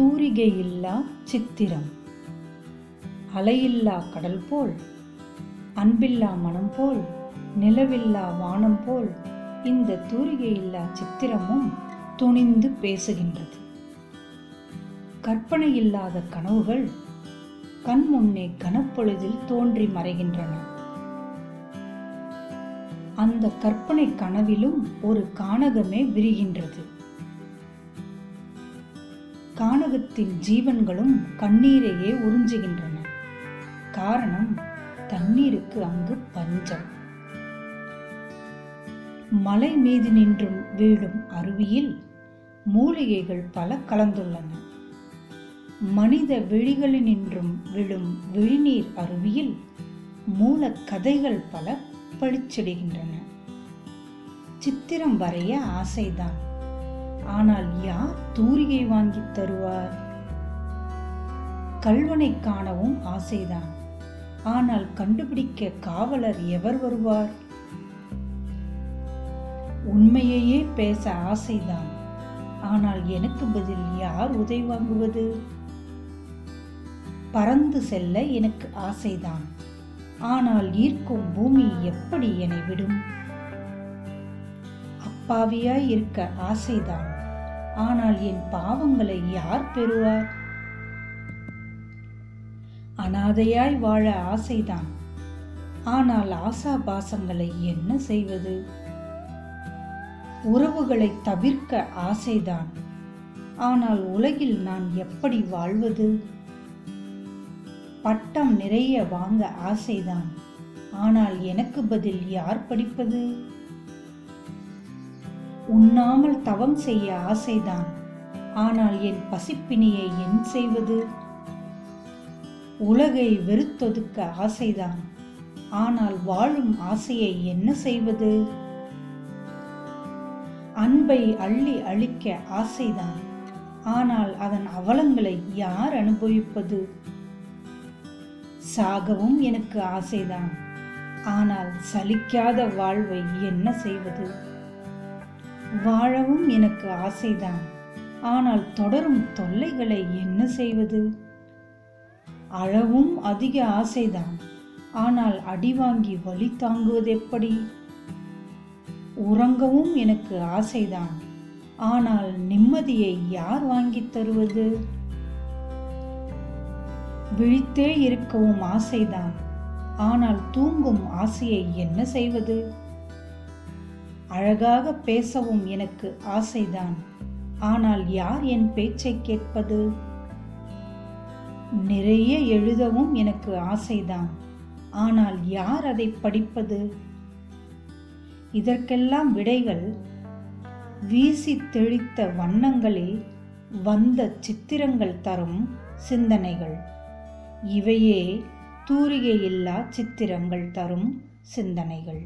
தூரிகையில்லா சித்திரம். அலையில்லா கடல் போல், அன்பில்லா மனம் போல், நிலவில்லா வானம் போல் இந்த தூரிகையில்லா சித்திரமும் துணிந்து பேசுகின்றது. கற்பனை இல்லாத கனவுகள் கண் முன்னே கனப்பொழுதில் தோன்றி மறைகின்றன. அந்த கற்பனை கனவிலும் ஒரு கானகமே விரிகின்றது. கானகத்தின் ஜீவன்களும் கண்ணீரையே உறிஞ்சுகின்றன. காரணம், தண்ணீருக்கு அங்கு பஞ்சம். மலை மீது நின்றும் வீழும் அருவியில் மூலிகைகள் பல கலந்துள்ளன. மனித விழிகளினின்றும் விழும் விழிநீர் அருவியில் மூல கதைகள் பல பளிச்சிடுகின்றன. சித்திரம் வரைய ஆசைதான், ஆனால் யார் தூரிகை வாங்கி தருவார்? கல்வனை காணவும் ஆசைதான், ஆனால் கண்டுபிடிக்க காவலர் எவர் வருவார்? உண்மையையே பேச ஆசைதான், ஆனால் எனக்கு பதில் யார் உதவி வாங்குவது? பறந்து செல்ல எனக்கு ஆசைதான், ஆனால் ஈர்க்கும் பூமி எப்படி என்னை விடும்? அப்பாவியாய் இருக்க ஆசைதான், ஆனால் என் பாவங்களை யார் பெறுவார்? அனாதையாய் வாழ ஆசைதான், ஆனால் ஆசாபாசங்களை என்ன செய்வது? உறவுகளை தவிர்க்க ஆசைதான், ஆனால் உலகில் நான் எப்படி வாழ்வது? பட்டம் நிறைய வாங்க ஆசைதான், ஆனால் எனக்கு பதில் யார் படிப்பது? உண்ணாமல் தவம் செய்ய ஆசைதான், ஆனால் என் பசிப்பினியை என் செய்வது? உலகை வெறுத்தொதுக்க ஆசைதான், ஆனால் வாழும் ஆசையை என்ன செய்வது? அன்பை அள்ளி அழிக்க ஆசைதான், ஆனால் அதன் அவலங்களை யார் அனுபவிப்பது? சாகவும் எனக்கு ஆசைதான், ஆனால் சலிக்காத வாழ்வை என்ன செய்வது? வாழவும் எனக்கு ஆசைதான், ஆனால் தொடரும் தொல்லைகளை என்ன செய்வது? அழவும் அதிக ஆசைதான், ஆனால் அடிவாங்கி வலி தாங்குவது எப்படி? உறங்கவும் எனக்கு ஆசைதான், ஆனால் நிம்மதியை யார் வாங்கி தருவது? விழித்தே இருக்கவும் ஆசைதான், ஆனால் தூங்கும் ஆசையை என்ன செய்வது? அழகாக பேசவும் எனக்கு ஆசைதான், ஆனால் யார் என் பேச்சை கேட்பது? நிறைய எழுதவும் எனக்கு ஆசைதான், ஆனால் யார் அதை படிப்பது? இதற்கெல்லாம் விடைகள் வீசி தெளித்த வண்ணங்களில் வந்த சித்திரங்கள் தரும் சிந்தனைகள். இவையே தூரிகையில்லா சித்திரங்கள் தரும் சிந்தனைகள்.